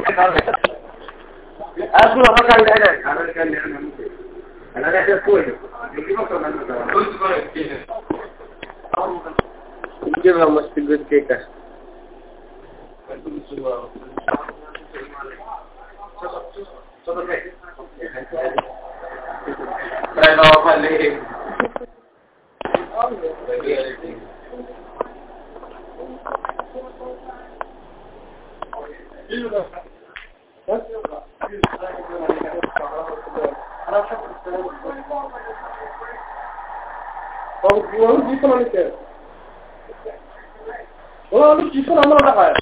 Well, look, you put on another guy.